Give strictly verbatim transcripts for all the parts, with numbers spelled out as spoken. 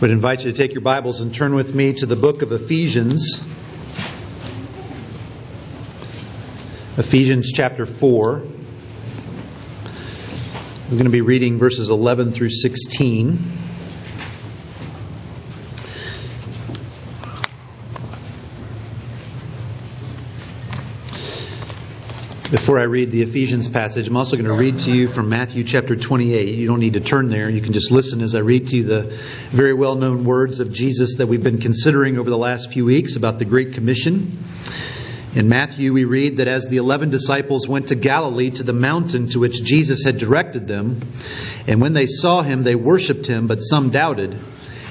I would invite you to take your Bibles and turn with me to the book of Ephesians. Ephesians chapter four. I'm going to be reading verses eleven through sixteen. Before I read the Ephesians passage, I'm also going to read to you from Matthew chapter twenty-eight. You don't need to turn there. You can just listen as I read to you the very well-known words of Jesus that we've been considering over the last few weeks about the Great Commission. In Matthew, we read that as the eleven disciples went to Galilee to the mountain to which Jesus had directed them, and when they saw him, they worshipped him, but some doubted.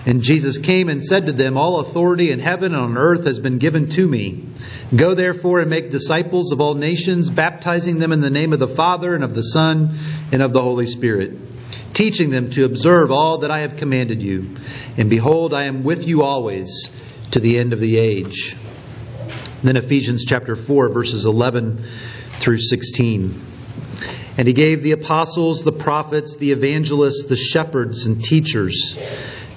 And Jesus came and said to them, "All authority in heaven and on earth has been given to me. Go therefore and make disciples of all nations, baptizing them in the name of the Father and of the Son and of the Holy Spirit, teaching them to observe all that I have commanded you. And behold, I am with you always to the end of the age." Then Ephesians chapter four, verses eleven through sixteen. "And he gave the apostles, the prophets, the evangelists, the shepherds and teachers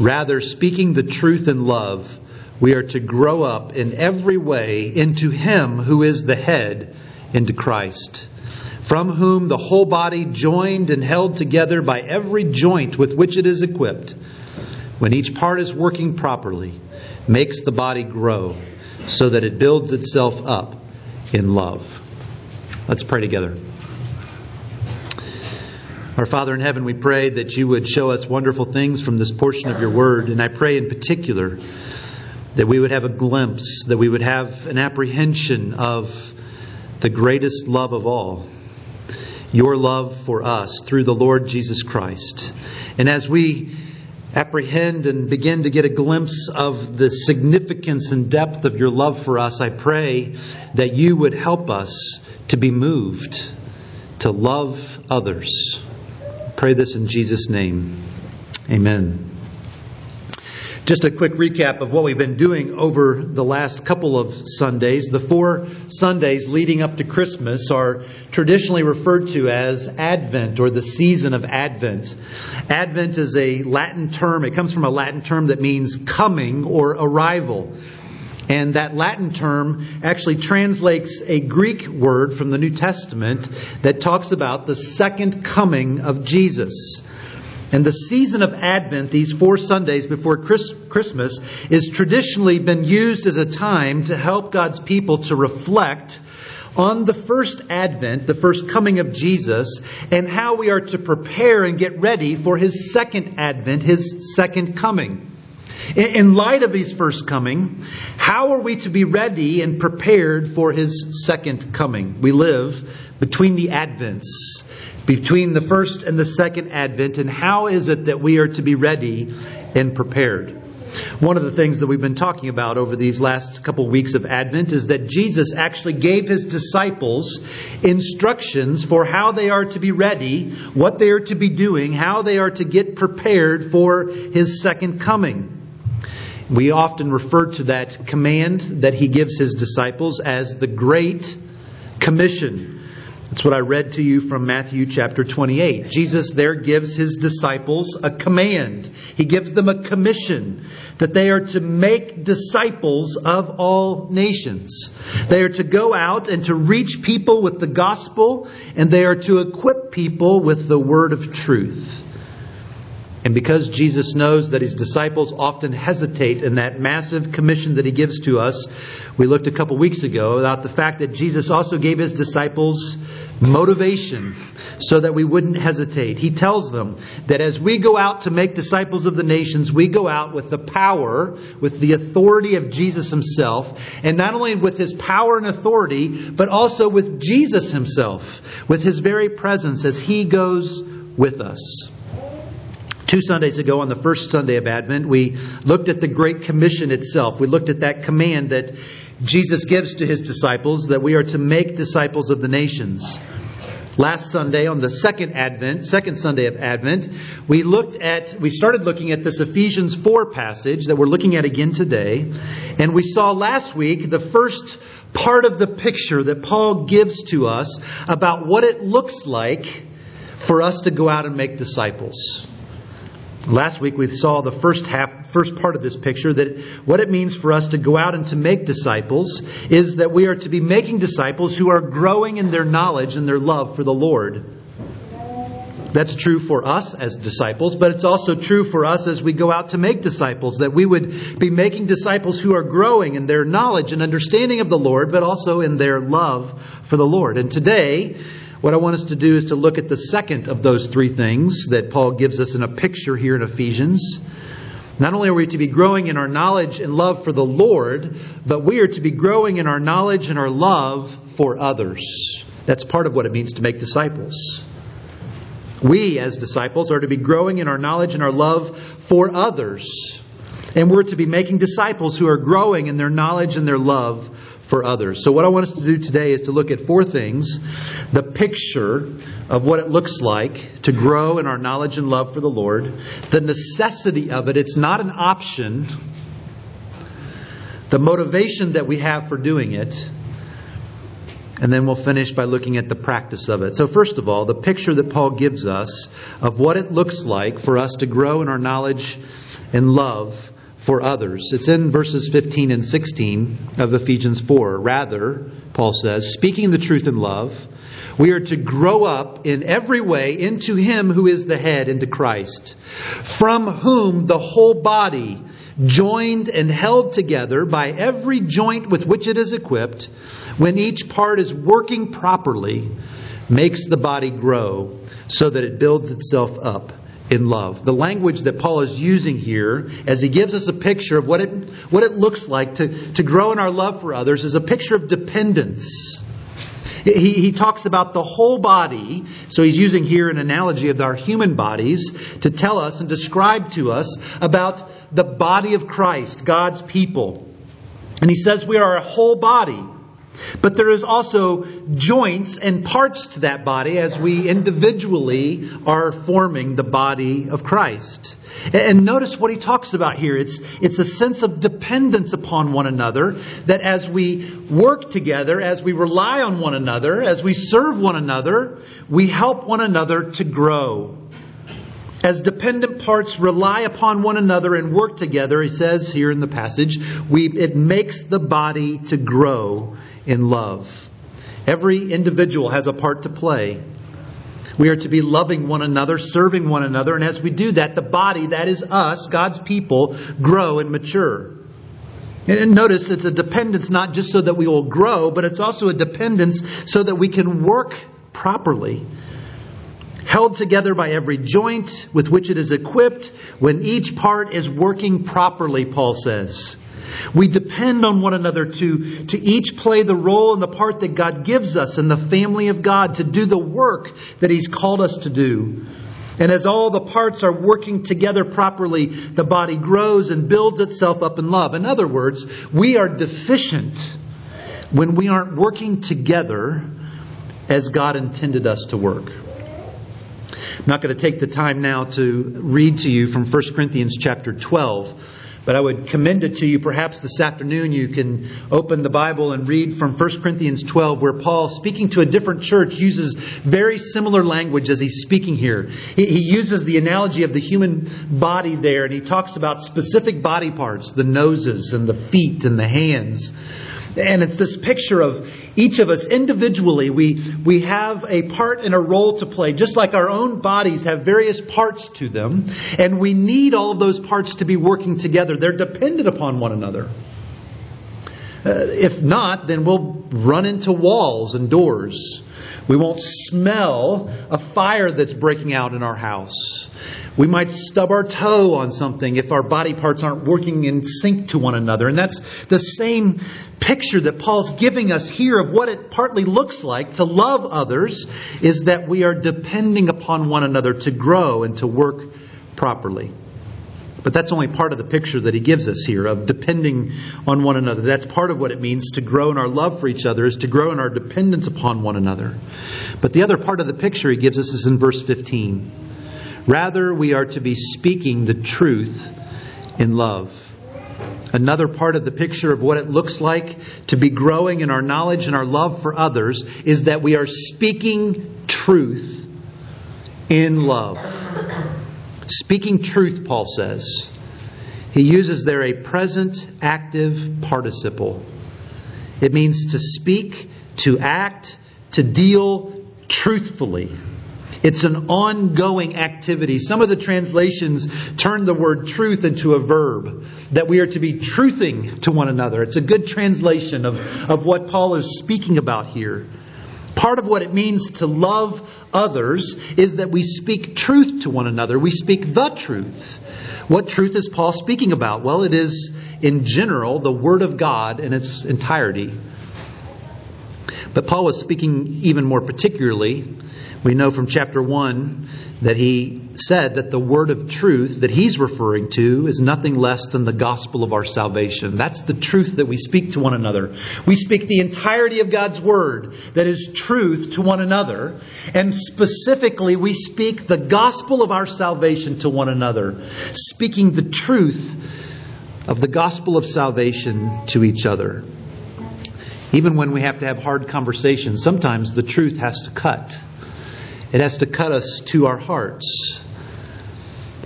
"Rather, speaking the truth in love, we are to grow up in every way into Him who is the head, into Christ, from whom the whole body, joined and held together by every joint with which it is equipped, when each part is working properly, makes the body grow so that it builds itself up in love." Let's pray together. Our Father in heaven, we pray that you would show us wonderful things from this portion of your word. And I pray in particular that we would have a glimpse, that we would have an apprehension of the greatest love of all, your love for us through the Lord Jesus Christ. And as we apprehend and begin to get a glimpse of the significance and depth of your love for us, I pray that you would help us to be moved to love others. Pray this in Jesus' name. Amen. Just a quick recap of what we've been doing over the last couple of Sundays. The four Sundays leading up to Christmas are traditionally referred to as Advent, or the season of Advent. Advent is a Latin term. It comes from a Latin term that means coming or arrival. And that Latin term actually translates a Greek word from the New Testament that talks about the second coming of Jesus. And the season of Advent, these four Sundays before Christmas, is traditionally been used as a time to help God's people to reflect on the first Advent, the first coming of Jesus, and how we are to prepare and get ready for His second Advent, His second coming. In light of His first coming, how are we to be ready and prepared for His second coming? We live between the Advents, between the first and the second Advent, and how is it that we are to be ready and prepared? One of the things that we've been talking about over these last couple weeks of Advent is that Jesus actually gave His disciples instructions for how they are to be ready, what they are to be doing, how they are to get prepared for His second coming. We often refer to that command that He gives His disciples as the Great Commission. That's what I read to you from Matthew chapter twenty-eight. Jesus there gives His disciples a command. He gives them a commission that they are to make disciples of all nations. They are to go out and to reach people with the gospel, and they are to equip people with the word of truth. And because Jesus knows that His disciples often hesitate in that massive commission that He gives to us, we looked a couple weeks ago about the fact that Jesus also gave His disciples motivation so that we wouldn't hesitate. He tells them that as we go out to make disciples of the nations, we go out with the power, with the authority of Jesus Himself, and not only with His power and authority, but also with Jesus Himself, with His very presence as He goes with us. Two Sundays ago, on the first Sunday of Advent, we looked at the Great Commission itself. We looked at that command that Jesus gives to his disciples, that we are to make disciples of the nations. Last Sunday, on the second Advent, second Sunday of Advent, we looked at, we started looking at this Ephesians four passage that we're looking at again today. And we saw last week the first part of the picture that Paul gives to us about what it looks like for us to go out and make disciples. Last week we saw the first half, first part of this picture, that what it means for us to go out and to make disciples is that we are to be making disciples who are growing in their knowledge and their love for the Lord. That's true for us as disciples, but it's also true for us as we go out to make disciples, that we would be making disciples who are growing in their knowledge and understanding of the Lord, but also in their love for the Lord. And today, what I want us to do is to look at the second of those three things that Paul gives us in a picture here in Ephesians. Not only are we to be growing in our knowledge and love for the Lord, but we are to be growing in our knowledge and our love for others. That's part of what it means to make disciples. We, as disciples, are to be growing in our knowledge and our love for others. And we're to be making disciples who are growing in their knowledge and their love for others. So what I want us to do today is to look at four things. The picture of what it looks like to grow in our knowledge and love for the Lord. The necessity of it. It's not an option. The motivation that we have for doing it. And then we'll finish by looking at the practice of it. So first of all, the picture that Paul gives us of what it looks like for us to grow in our knowledge and love for others. It's in verses fifteen and sixteen of Ephesians four. Rather, Paul says, speaking the truth in love, we are to grow up in every way into Him who is the head, into Christ, from whom the whole body, joined and held together by every joint with which it is equipped, when each part is working properly, makes the body grow so that it builds itself up in love. The language that Paul is using here as he gives us a picture of what it what it looks like to, to grow in our love for others is a picture of dependence. He, he talks about the whole body. So he's using here an analogy of our human bodies to tell us and describe to us about the body of Christ, God's people. And he says we are a whole body. But there is also joints and parts to that body as we individually are forming the body of Christ. And notice what he talks about here. It's, it's a sense of dependence upon one another, that as we work together, as we rely on one another, as we serve one another, we help one another to grow. As dependent parts rely upon one another and work together, he says here in the passage, we, it makes the body to grow in love. Every individual has a part to play. We are to be loving one another, serving one another, and as we do that, the body, that is us, God's people, grow and mature. And notice it's a dependence not just so that we will grow, but it's also a dependence so that we can work properly. Held together by every joint with which it is equipped, when each part is working properly, Paul says. We depend on one another to, to each play the role and the part that God gives us in the family of God, to do the work that He's called us to do. And as all the parts are working together properly, the body grows and builds itself up in love. In other words, we are deficient when we aren't working together as God intended us to work. I'm not going to take the time now to read to you from First Corinthians chapter twelve. But I would commend it to you. Perhaps this afternoon you can open the Bible and read from First Corinthians twelve, where Paul, speaking to a different church, uses very similar language as he's speaking here. He, he uses the analogy of the human body there, and he talks about specific body parts, the noses and the feet and the hands. And it's this picture of each of us individually. We, we have a part and a role to play, just like our own bodies have various parts to them. And we need all of those parts to be working together. They're dependent upon one another. Uh, if not, then we'll run into walls and doors. We won't smell a fire that's breaking out in our house. We might stub our toe on something if our body parts aren't working in sync to one another. And that's the same picture that Paul's giving us here of what it partly looks like to love others, is that we are depending upon one another to grow and to work properly. But that's only part of the picture that he gives us here of depending on one another. That's part of what it means to grow in our love for each other, is to grow in our dependence upon one another. But the other part of the picture he gives us is in verse fifteen. Rather, we are to be speaking the truth in love. Another part of the picture of what it looks like to be growing in our knowledge and our love for others is that we are speaking truth in love. Speaking truth, Paul says. He uses there a present active participle. It means to speak, to act, to deal truthfully. It's an ongoing activity. Some of the translations turn the word truth into a verb, that we are to be truthing to one another. It's a good translation of, of what Paul is speaking about here. Part of what it means to love others is that we speak truth to one another. We speak the truth. What truth is Paul speaking about? Well, it is, in general, the Word of God in its entirety. But Paul was speaking even more particularly. We know from chapter one that he said that the word of truth that he's referring to is nothing less than the gospel of our salvation. That's the truth that we speak to one another. We speak the entirety of God's word that is truth to one another. And specifically, we speak the gospel of our salvation to one another, speaking the truth of the gospel of salvation to each other. Even when we have to have hard conversations, sometimes the truth has to cut. It has to cut us to our hearts.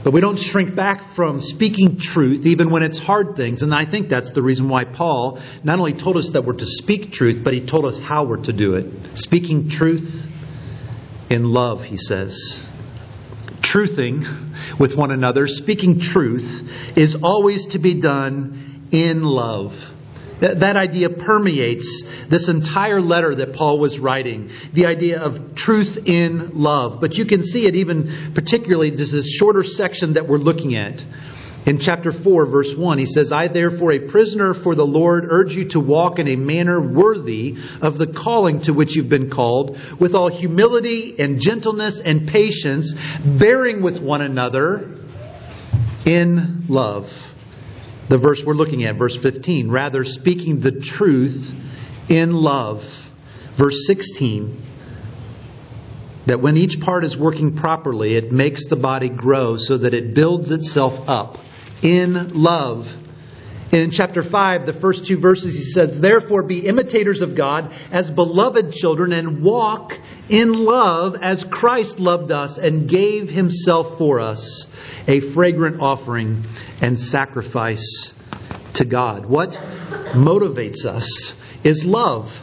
But we don't shrink back from speaking truth even when it's hard things. And I think that's the reason why Paul not only told us that we're to speak truth, but he told us how we're to do it. Speaking truth in love, he says. Truthing with one another, speaking truth, is always to be done in love. That idea permeates this entire letter that Paul was writing. The idea of truth in love. But you can see it even particularly in this shorter section that we're looking at. In chapter four, verse one, he says, I therefore, a prisoner for the Lord, urge you to walk in a manner worthy of the calling to which you've been called, with all humility and gentleness and patience, bearing with one another in love. The verse we're looking at, verse fifteen, rather speaking the truth in love. Verse sixteen, that when each part is working properly, it makes the body grow so that it builds itself up in love. And in chapter five, the first two verses, he says, therefore be imitators of God as beloved children and walk in love as Christ loved us and gave himself for us, a fragrant offering and sacrifice to God. What motivates us is love.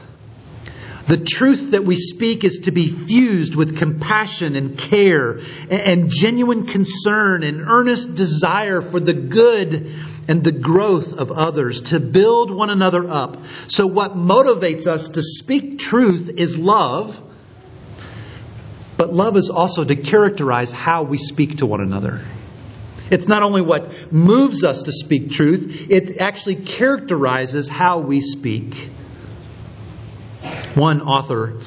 The truth that we speak is to be fused with compassion and care and genuine concern and earnest desire for the good and the growth of others, to build one another up. So what motivates us to speak truth is love. But love is also to characterize how we speak to one another. It's not only what moves us to speak truth, it actually characterizes how we speak. One author,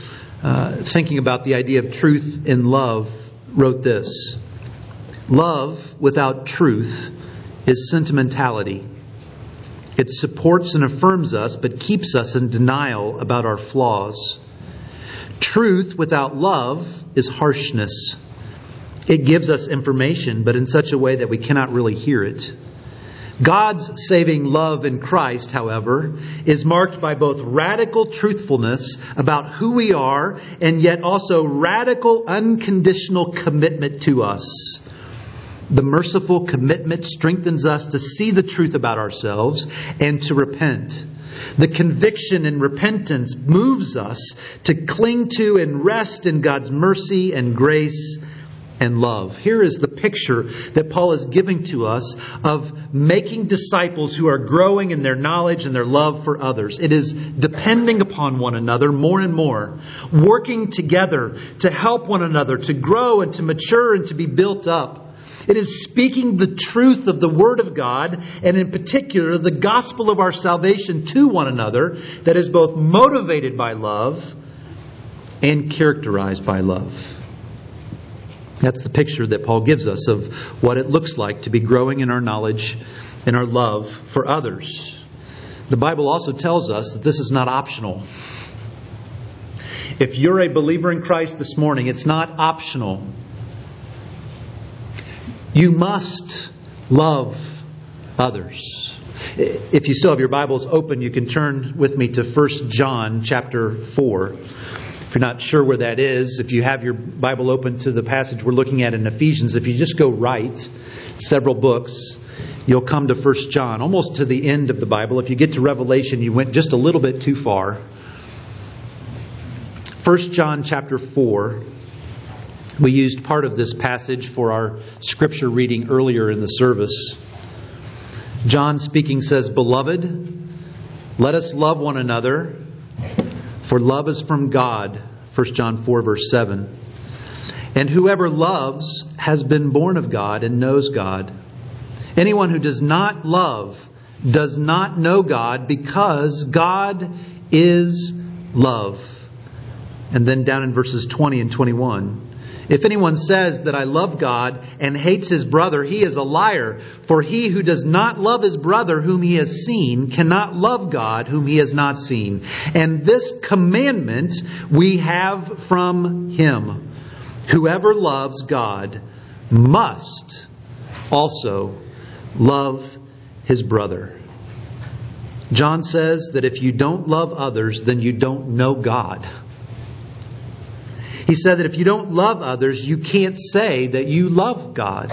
uh, thinking about the idea of truth in love, wrote this. Love without truth is sentimentality. It supports and affirms us, but keeps us in denial about our flaws. Truth without love is harshness. It gives us information, but in such a way that we cannot really hear it. God's saving love in Christ, however, is marked by both radical truthfulness about who we are and yet also radical unconditional commitment to us. The merciful commitment strengthens us to see the truth about ourselves and to repent. The conviction and repentance moves us to cling to and rest in God's mercy and grace and love. Here is the picture that Paul is giving to us of making disciples who are growing in their knowledge and their love for others. It is depending upon one another more and more, working together to help one another, to grow and to mature and to be built up. It is speaking the truth of the Word of God, and in particular, the gospel of our salvation to one another, that is both motivated by love and characterized by love. That's the picture that Paul gives us of what it looks like to be growing in our knowledge and our love for others. The Bible also tells us that this is not optional. If you're a believer in Christ this morning, it's not optional. You must love others. If you still have your Bibles open, you can turn with me to First John chapter four. If you're not sure where that is, if you have your Bible open to the passage we're looking at in Ephesians, if you just go right several books, you'll come to First John, almost to the end of the Bible. If you get to Revelation, you went just a little bit too far. First John chapter four. We used part of this passage for our scripture reading earlier in the service. John speaking says, "Beloved, let us love one another, for love is from God." First John four, verse seven. "And whoever loves has been born of God and knows God. Anyone who does not love does not know God, because God is love." And then down in verses twenty and twenty-one. "If anyone says that I love God and hates his brother, he is a liar. For he who does not love his brother whom he has seen cannot love God whom he has not seen. And this commandment we have from him: whoever loves God must also love his brother." John says that if you don't love others, then you don't know God. He said that if you don't love others, you can't say that you love God.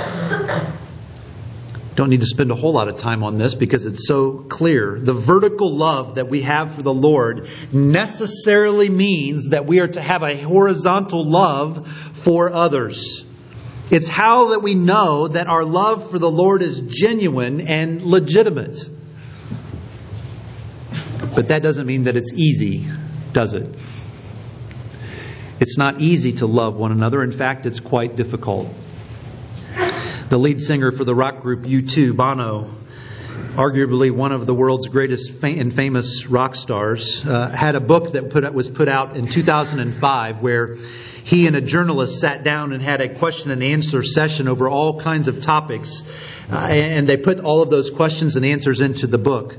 Don't need to spend a whole lot of time on this because it's so clear. The vertical love that we have for the Lord necessarily means that we are to have a horizontal love for others. It's how that we know that our love for the Lord is genuine and legitimate. But that doesn't mean that it's easy, does it? It's not easy to love one another. In fact, it's quite difficult. The lead singer for the rock group U two, Bono, arguably one of the world's greatest and famous rock stars, uh, had a book that put, was put out in two thousand five where he and a journalist sat down and had a question and answer session over all kinds of topics. Uh, and they put all of those questions and answers into the book.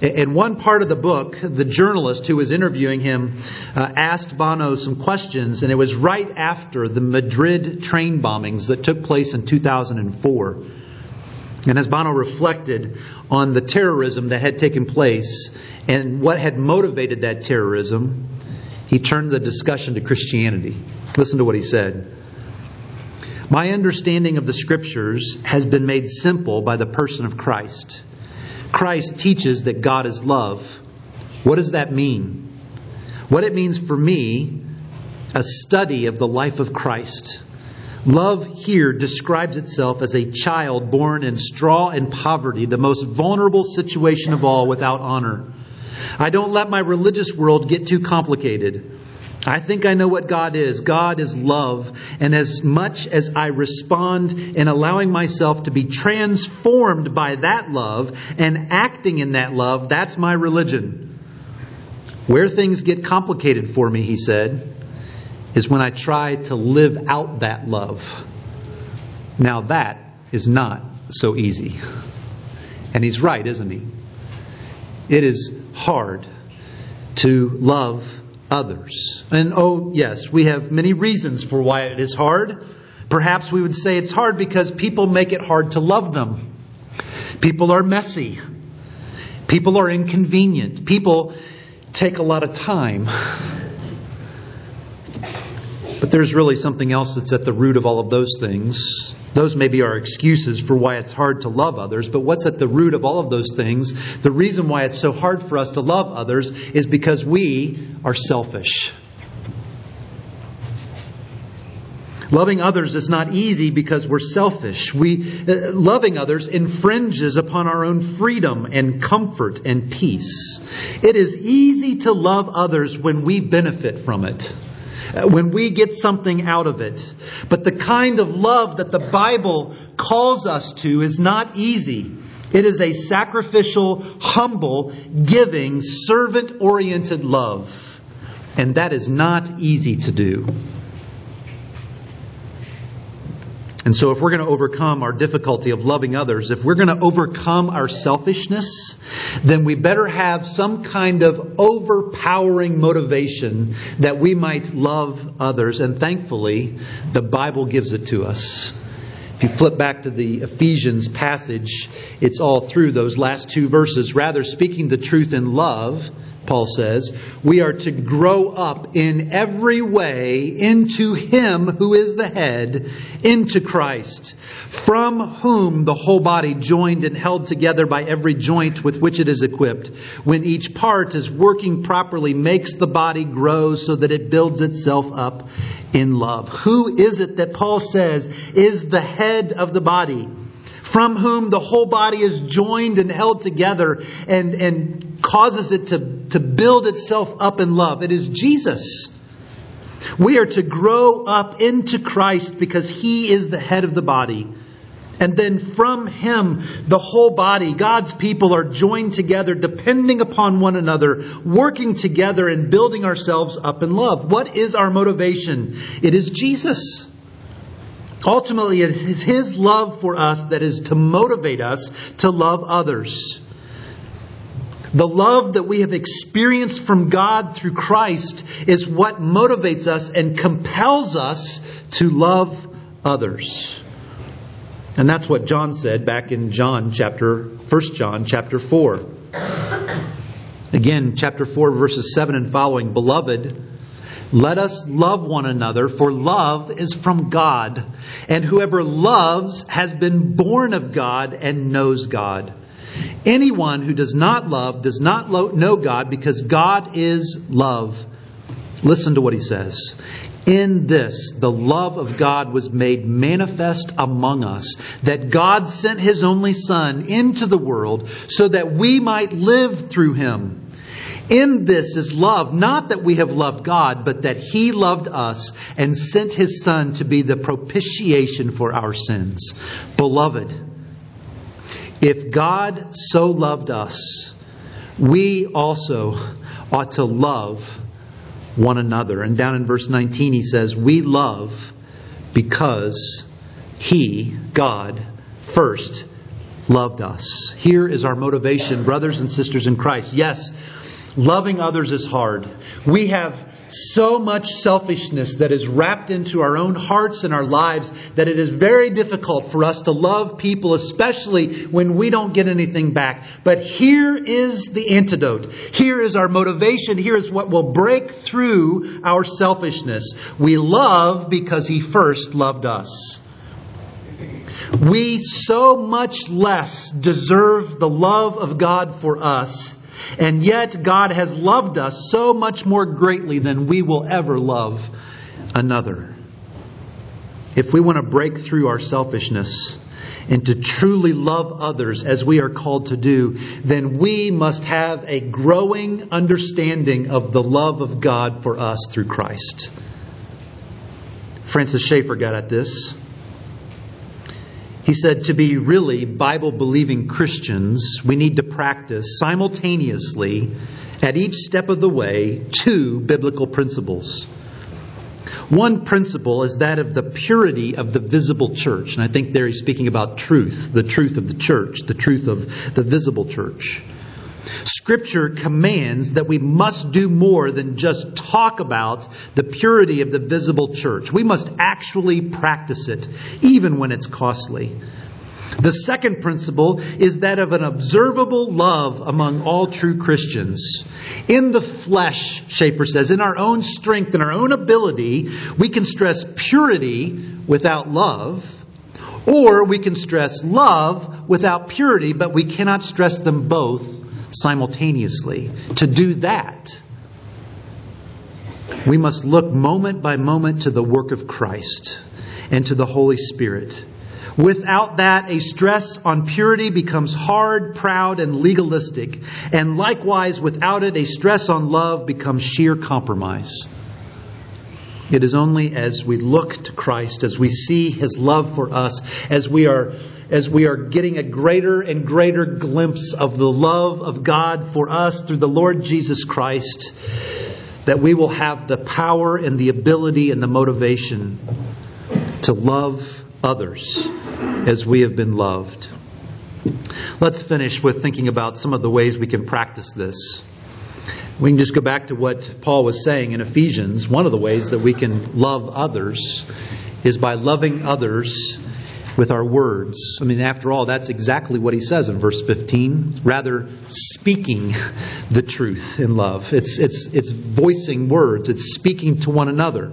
In one part of the book, the journalist who was interviewing him uh, asked Bono some questions, and it was right after the Madrid train bombings that took place in two thousand four. And as Bono reflected on the terrorism that had taken place and what had motivated that terrorism, he turned the discussion to Christianity. Listen to what he said. "My understanding of the Scriptures has been made simple by the person of Christ. Christ teaches that God is love. What does that mean? What it means for me, a study of the life of Christ. Love here describes itself as a child born in straw and poverty, the most vulnerable situation of all, without honor. I don't let my religious world get too complicated. I think I know what God is. God is love. And as much as I respond in allowing myself to be transformed by that love and acting in that love, that's my religion. Where things get complicated for me," he said, "is when I try to live out that love. Now that is not so easy." And he's right, isn't he? It is hard to love others. And oh, yes, we have many reasons for why it is hard. Perhaps we would say it's hard because people make it hard to love them. People are messy. People are inconvenient. People take a lot of time. But there's really something else that's at the root of all of those things. Those may be our excuses for why it's hard to love others. But what's at the root of all of those things? The reason why it's so hard for us to love others is because we are selfish. Loving others is not easy because we're selfish. We uh, loving others infringes upon our own freedom and comfort and peace. It is easy to love others when we benefit from it, when we get something out of it. But the kind of love that the Bible calls us to is not easy. It is a sacrificial, humble, giving, servant-oriented love. And that is not easy to do. And so if we're going to overcome our difficulty of loving others, if we're going to overcome our selfishness, then we better have some kind of overpowering motivation that we might love others. And thankfully, the Bible gives it to us. If you flip back to the Ephesians passage, it's all through those last two verses. Rather, speaking the truth in love, Paul says, we are to grow up in every way into Him who is the head, into Christ, from whom the whole body, joined and held together by every joint with which it is equipped, when each part is working properly, makes the body grow so that it builds itself up in love. Who is it that Paul says is the head of the body, from whom the whole body is joined and held together and, and causes it to, to build itself up in love? It is Jesus. We are to grow up into Christ because He is the head of the body. And then from Him, the whole body, God's people, are joined together, depending upon one another, working together and building ourselves up in love. What is our motivation? It is Jesus. Ultimately, it is His love for us that is to motivate us to love others. The love that we have experienced from God through Christ is what motivates us and compels us to love others. And that's what John said back in John chapter, First John chapter four. Again, chapter four, verses seven and following. Beloved, let us love one another, for love is from God. And whoever loves has been born of God and knows God. Anyone who does not love does not know God, because God is love. Listen to what he says. In this, the love of God was made manifest among us, that God sent His only Son into the world so that we might live through Him. In this is love, not that we have loved God, but that He loved us and sent His Son to be the propitiation for our sins. Beloved, if God so loved us, we also ought to love one another. And down in verse nineteen he says, we love because He, God, first loved us. Here is our motivation, brothers and sisters in Christ. Yes, loving others is hard. We have so much selfishness that is wrapped into our own hearts and our lives that it is very difficult for us to love people, especially when we don't get anything back. But here is the antidote. Here is our motivation. Here is what will break through our selfishness. We love because He first loved us. We so much less deserve the love of God for us, and yet God has loved us so much more greatly than we will ever love another. If we want to break through our selfishness and to truly love others as we are called to do, then we must have a growing understanding of the love of God for us through Christ. Francis Schaeffer got at this. He said, to be really Bible-believing Christians, we need to practice simultaneously at each step of the way two biblical principles. One principle is that of the purity of the visible church. And I think there he's speaking about truth, the truth of the church, the truth of the visible church. Scripture commands that we must do more than just talk about the purity of the visible church. We must actually practice it, even when it's costly. The second principle is that of an observable love among all true Christians. In the flesh, Schaeffer says, in our own strength and our own ability, we can stress purity without love, or we can stress love without purity, but we cannot stress them both simultaneously. To do that, we must look moment by moment to the work of Christ and to the Holy Spirit. Without that, a stress on purity becomes hard, proud, and legalistic. And likewise, without it, a stress on love becomes sheer compromise. It is only as we look to Christ, as we see His love for us, as we are As we are getting a greater and greater glimpse of the love of God for us through the Lord Jesus Christ, that we will have the power and the ability and the motivation to love others as we have been loved. Let's finish with thinking about some of the ways we can practice this. We can just go back to what Paul was saying in Ephesians. One of the ways that we can love others is by loving others with our words. I mean, after all, that's exactly what he says in verse fifteen. Rather, speaking the truth in love. It's, it's, it's voicing words. It's speaking to one another.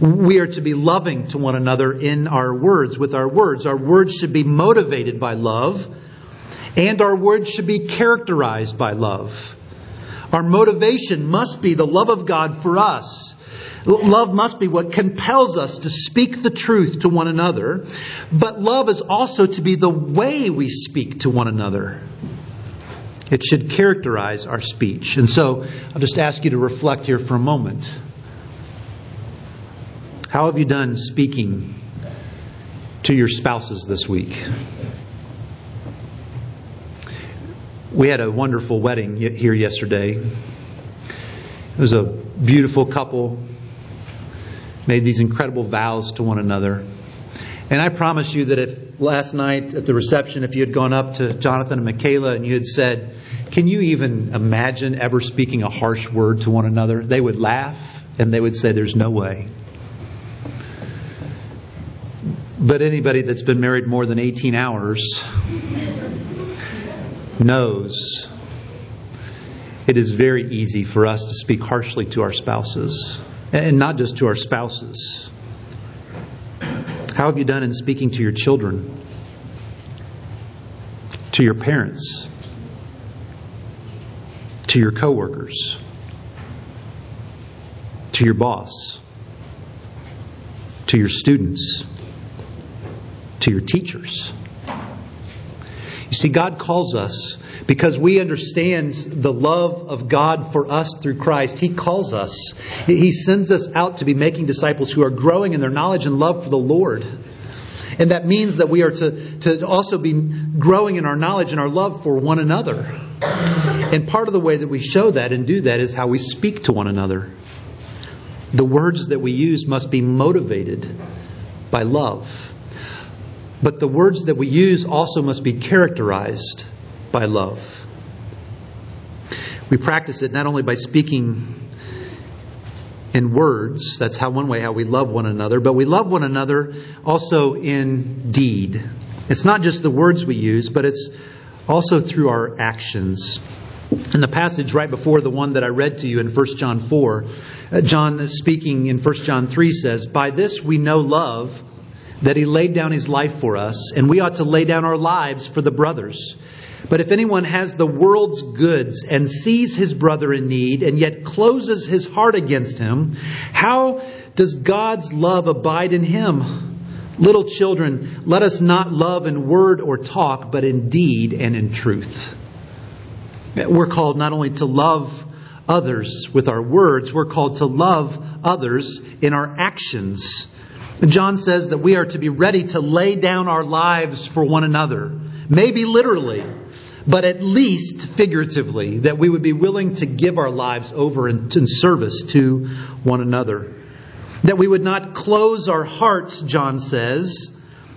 We are to be loving to one another in our words, with our words. Our words should be motivated by love, and our words should be characterized by love. Our motivation must be the love of God for us. Love must be what compels us to speak the truth to one another. But love is also to be the way we speak to one another. It should characterize our speech. And so I'll just ask you to reflect here for a moment. How have you done speaking to your spouses this week? We had a wonderful wedding here yesterday. It was a beautiful couple. Made these incredible vows to one another. And I promise you that if last night at the reception, if you had gone up to Jonathan and Michaela and you had said, "Can you even imagine ever speaking a harsh word to one another?" They would laugh and they would say, "There's no way." But anybody that's been married more than eighteen hours... knows it is very easy for us to speak harshly to our spouses, and not just to our spouses. How have you done in speaking to your children, to your parents, to your coworkers, to your boss, to your students, to your teachers? You see, God calls us because we understand the love of God for us through Christ. He calls us. He sends us out to be making disciples who are growing in their knowledge and love for the Lord. And that means that we are to, to also be growing in our knowledge and our love for one another. And part of the way that we show that and do that is how we speak to one another. The words that we use must be motivated by love. But the words that we use also must be characterized by love. We practice it not only by speaking in words, that's how one way how we love one another, but we love one another also in deed. It's not just the words we use, but it's also through our actions. In the passage right before the one that I read to you in First John four, John speaking in First John three says, "By this we know love, that He laid down His life for us, and we ought to lay down our lives for the brothers. But if anyone has the world's goods and sees his brother in need and yet closes his heart against him, how does God's love abide in him? Little children, let us not love in word or talk, but in deed and in truth." We're called not only to love others with our words, we're called to love others in our actions. John says that we are to be ready to lay down our lives for one another. Maybe literally, but at least figuratively, that we would be willing to give our lives over in service to one another. That we would not close our hearts, John says,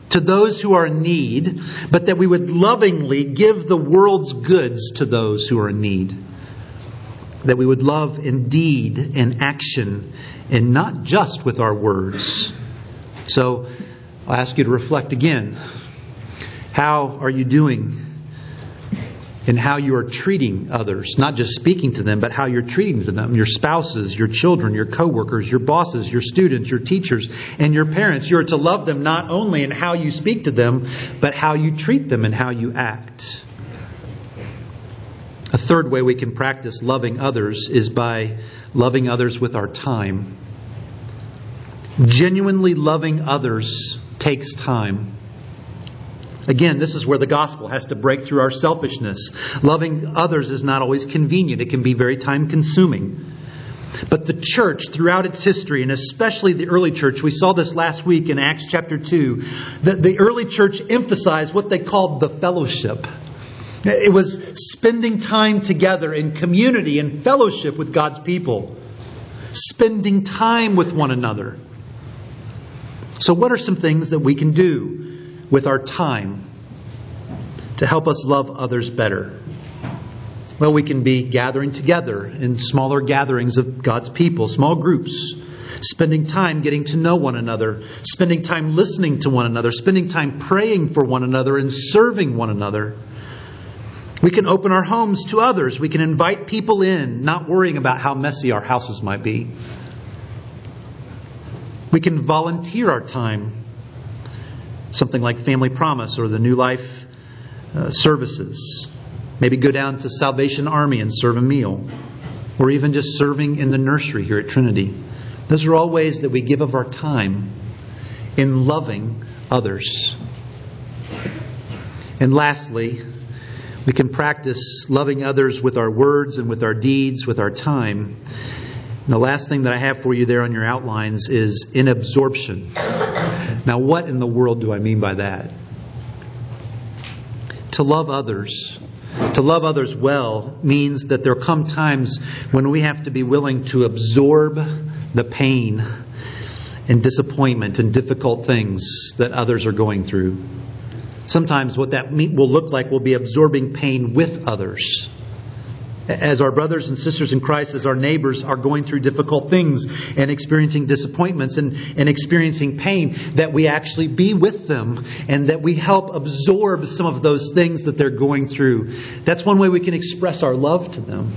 to those who are in need, but that we would lovingly give the world's goods to those who are in need. That we would love in deed and action, and not just with our words. So, I'll ask you to reflect again. How are you doing in how you are treating others? Not just speaking to them, but how you're treating to them. Your spouses, your children, your coworkers, your bosses, your students, your teachers, and your parents. You are to love them not only in how you speak to them, but how you treat them and how you act. A third way we can practice loving others is by loving others with our time. Genuinely loving others takes time. Again, this is where the gospel has to break through our selfishness. Loving others is not always convenient. It can be very time consuming. But the church throughout its history, and especially the early church, we saw this last week in Acts chapter two, that the early church emphasized what they called the fellowship. It was spending time together in community and fellowship with God's people. Spending time with one another. So what are some things that we can do with our time to help us love others better? Well, we can be gathering together in smaller gatherings of God's people, small groups, spending time getting to know one another, spending time listening to one another, spending time praying for one another and serving one another. We can open our homes to others. We can invite people in, not worrying about how messy our houses might be. We can volunteer our time, something like Family Promise or the New Life uh, services. Maybe go down to Salvation Army and serve a meal, or even just serving in the nursery here at Trinity. Those are all ways that we give of our time in loving others. And lastly, we can practice loving others with our words and with our deeds, with our time. And the last thing that I have for you there on your outlines is in absorption. Now, what in the world do I mean by that? To love others, to love others well, means that there come times when we have to be willing to absorb the pain and disappointment and difficult things that others are going through. Sometimes what that will look like will be absorbing pain with others. As our brothers and sisters in Christ, as our neighbors are going through difficult things and experiencing disappointments and, and experiencing pain, that we actually be with them and that we help absorb some of those things that they're going through. That's one way we can express our love to them.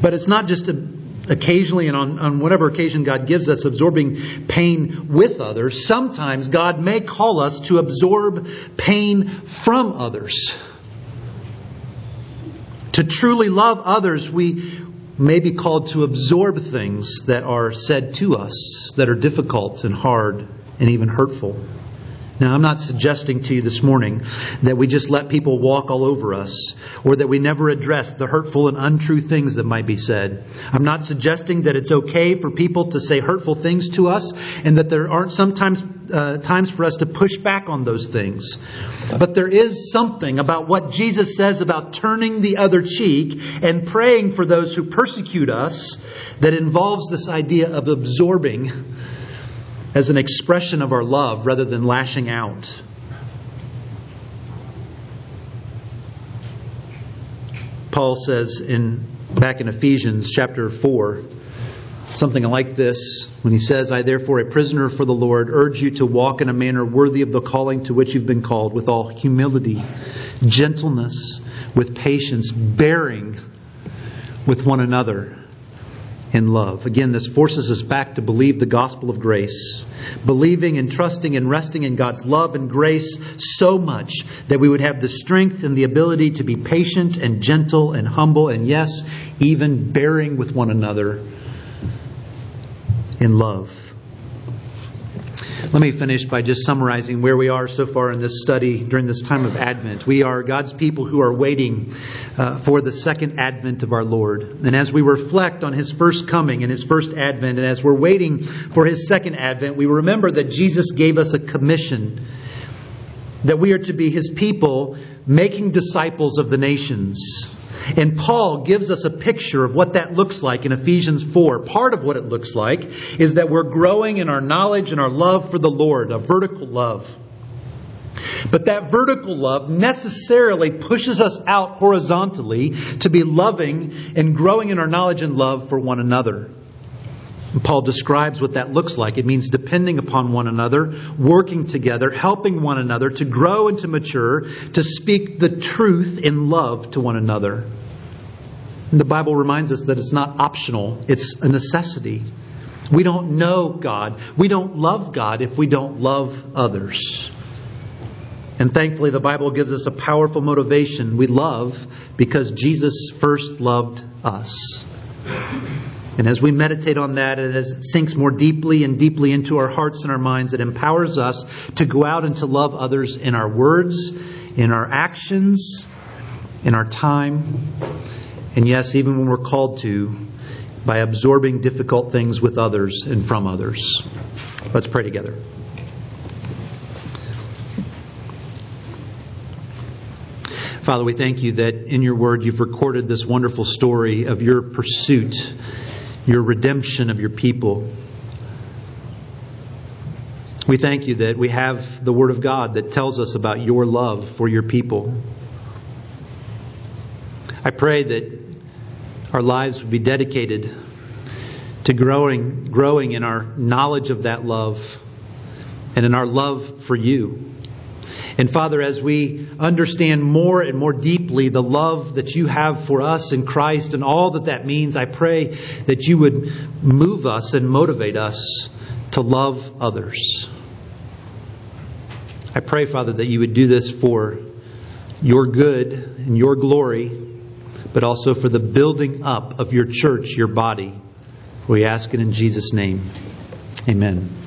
But it's not just a occasionally and on, on whatever occasion God gives us, absorbing pain with others. Sometimes God may call us to absorb pain from others. To truly love others, we may be called to absorb things that are said to us that are difficult and hard and even hurtful. Now, I'm not suggesting to you this morning that we just let people walk all over us or that we never address the hurtful and untrue things that might be said. I'm not suggesting that it's okay for people to say hurtful things to us and that there aren't sometimes uh, times for us to push back on those things. But there is something about what Jesus says about turning the other cheek and praying for those who persecute us that involves this idea of absorbing as an expression of our love rather than lashing out. Paul says in back in Ephesians chapter four, something like this, when he says, "I therefore, a prisoner for the Lord, urge you to walk in a manner worthy of the calling to which you've been called, with all humility, gentleness, with patience, bearing with one another in love." Again, this forces us back to believe the gospel of grace, believing and trusting and resting in God's love and grace so much that we would have the strength and the ability to be patient and gentle and humble and, yes, even bearing with one another in love. Let me finish by just summarizing where we are so far in this study during this time of Advent. We are God's people who are waiting uh, for the second advent of our Lord. And as we reflect on His first coming and His first advent, and as we're waiting for His second advent, we remember that Jesus gave us a commission, that we are to be His people making disciples of the nations. And Paul gives us a picture of what that looks like in Ephesians four. Part of what it looks like is that we're growing in our knowledge and our love for the Lord, a vertical love. But that vertical love necessarily pushes us out horizontally to be loving and growing in our knowledge and love for one another. Paul describes what that looks like. It means depending upon one another, working together, helping one another to grow and to mature, to speak the truth in love to one another. And the Bible reminds us that it's not optional. It's a necessity. We don't know God. We don't love God if we don't love others. And thankfully, the Bible gives us a powerful motivation. We love because Jesus first loved us. And as we meditate on that, and as it sinks more deeply and deeply into our hearts and our minds, it empowers us to go out and to love others in our words, in our actions, in our time. And yes, even when we're called to, by absorbing difficult things with others and from others. Let's pray together. Father, we thank You that in Your Word You've recorded this wonderful story of Your pursuit, Your redemption of Your people. We thank you that we have the Word of God that tells us about your love for your people. I pray that our lives would be dedicated to growing, growing in our knowledge of that love and in our love for you. And Father, as we understand more and more deeply the love that you have for us in Christ and all that that means, I pray that you would move us and motivate us to love others. I pray, Father, that you would do this for your good and your glory, but also for the building up of your church, your body. We ask it in Jesus' name. Amen.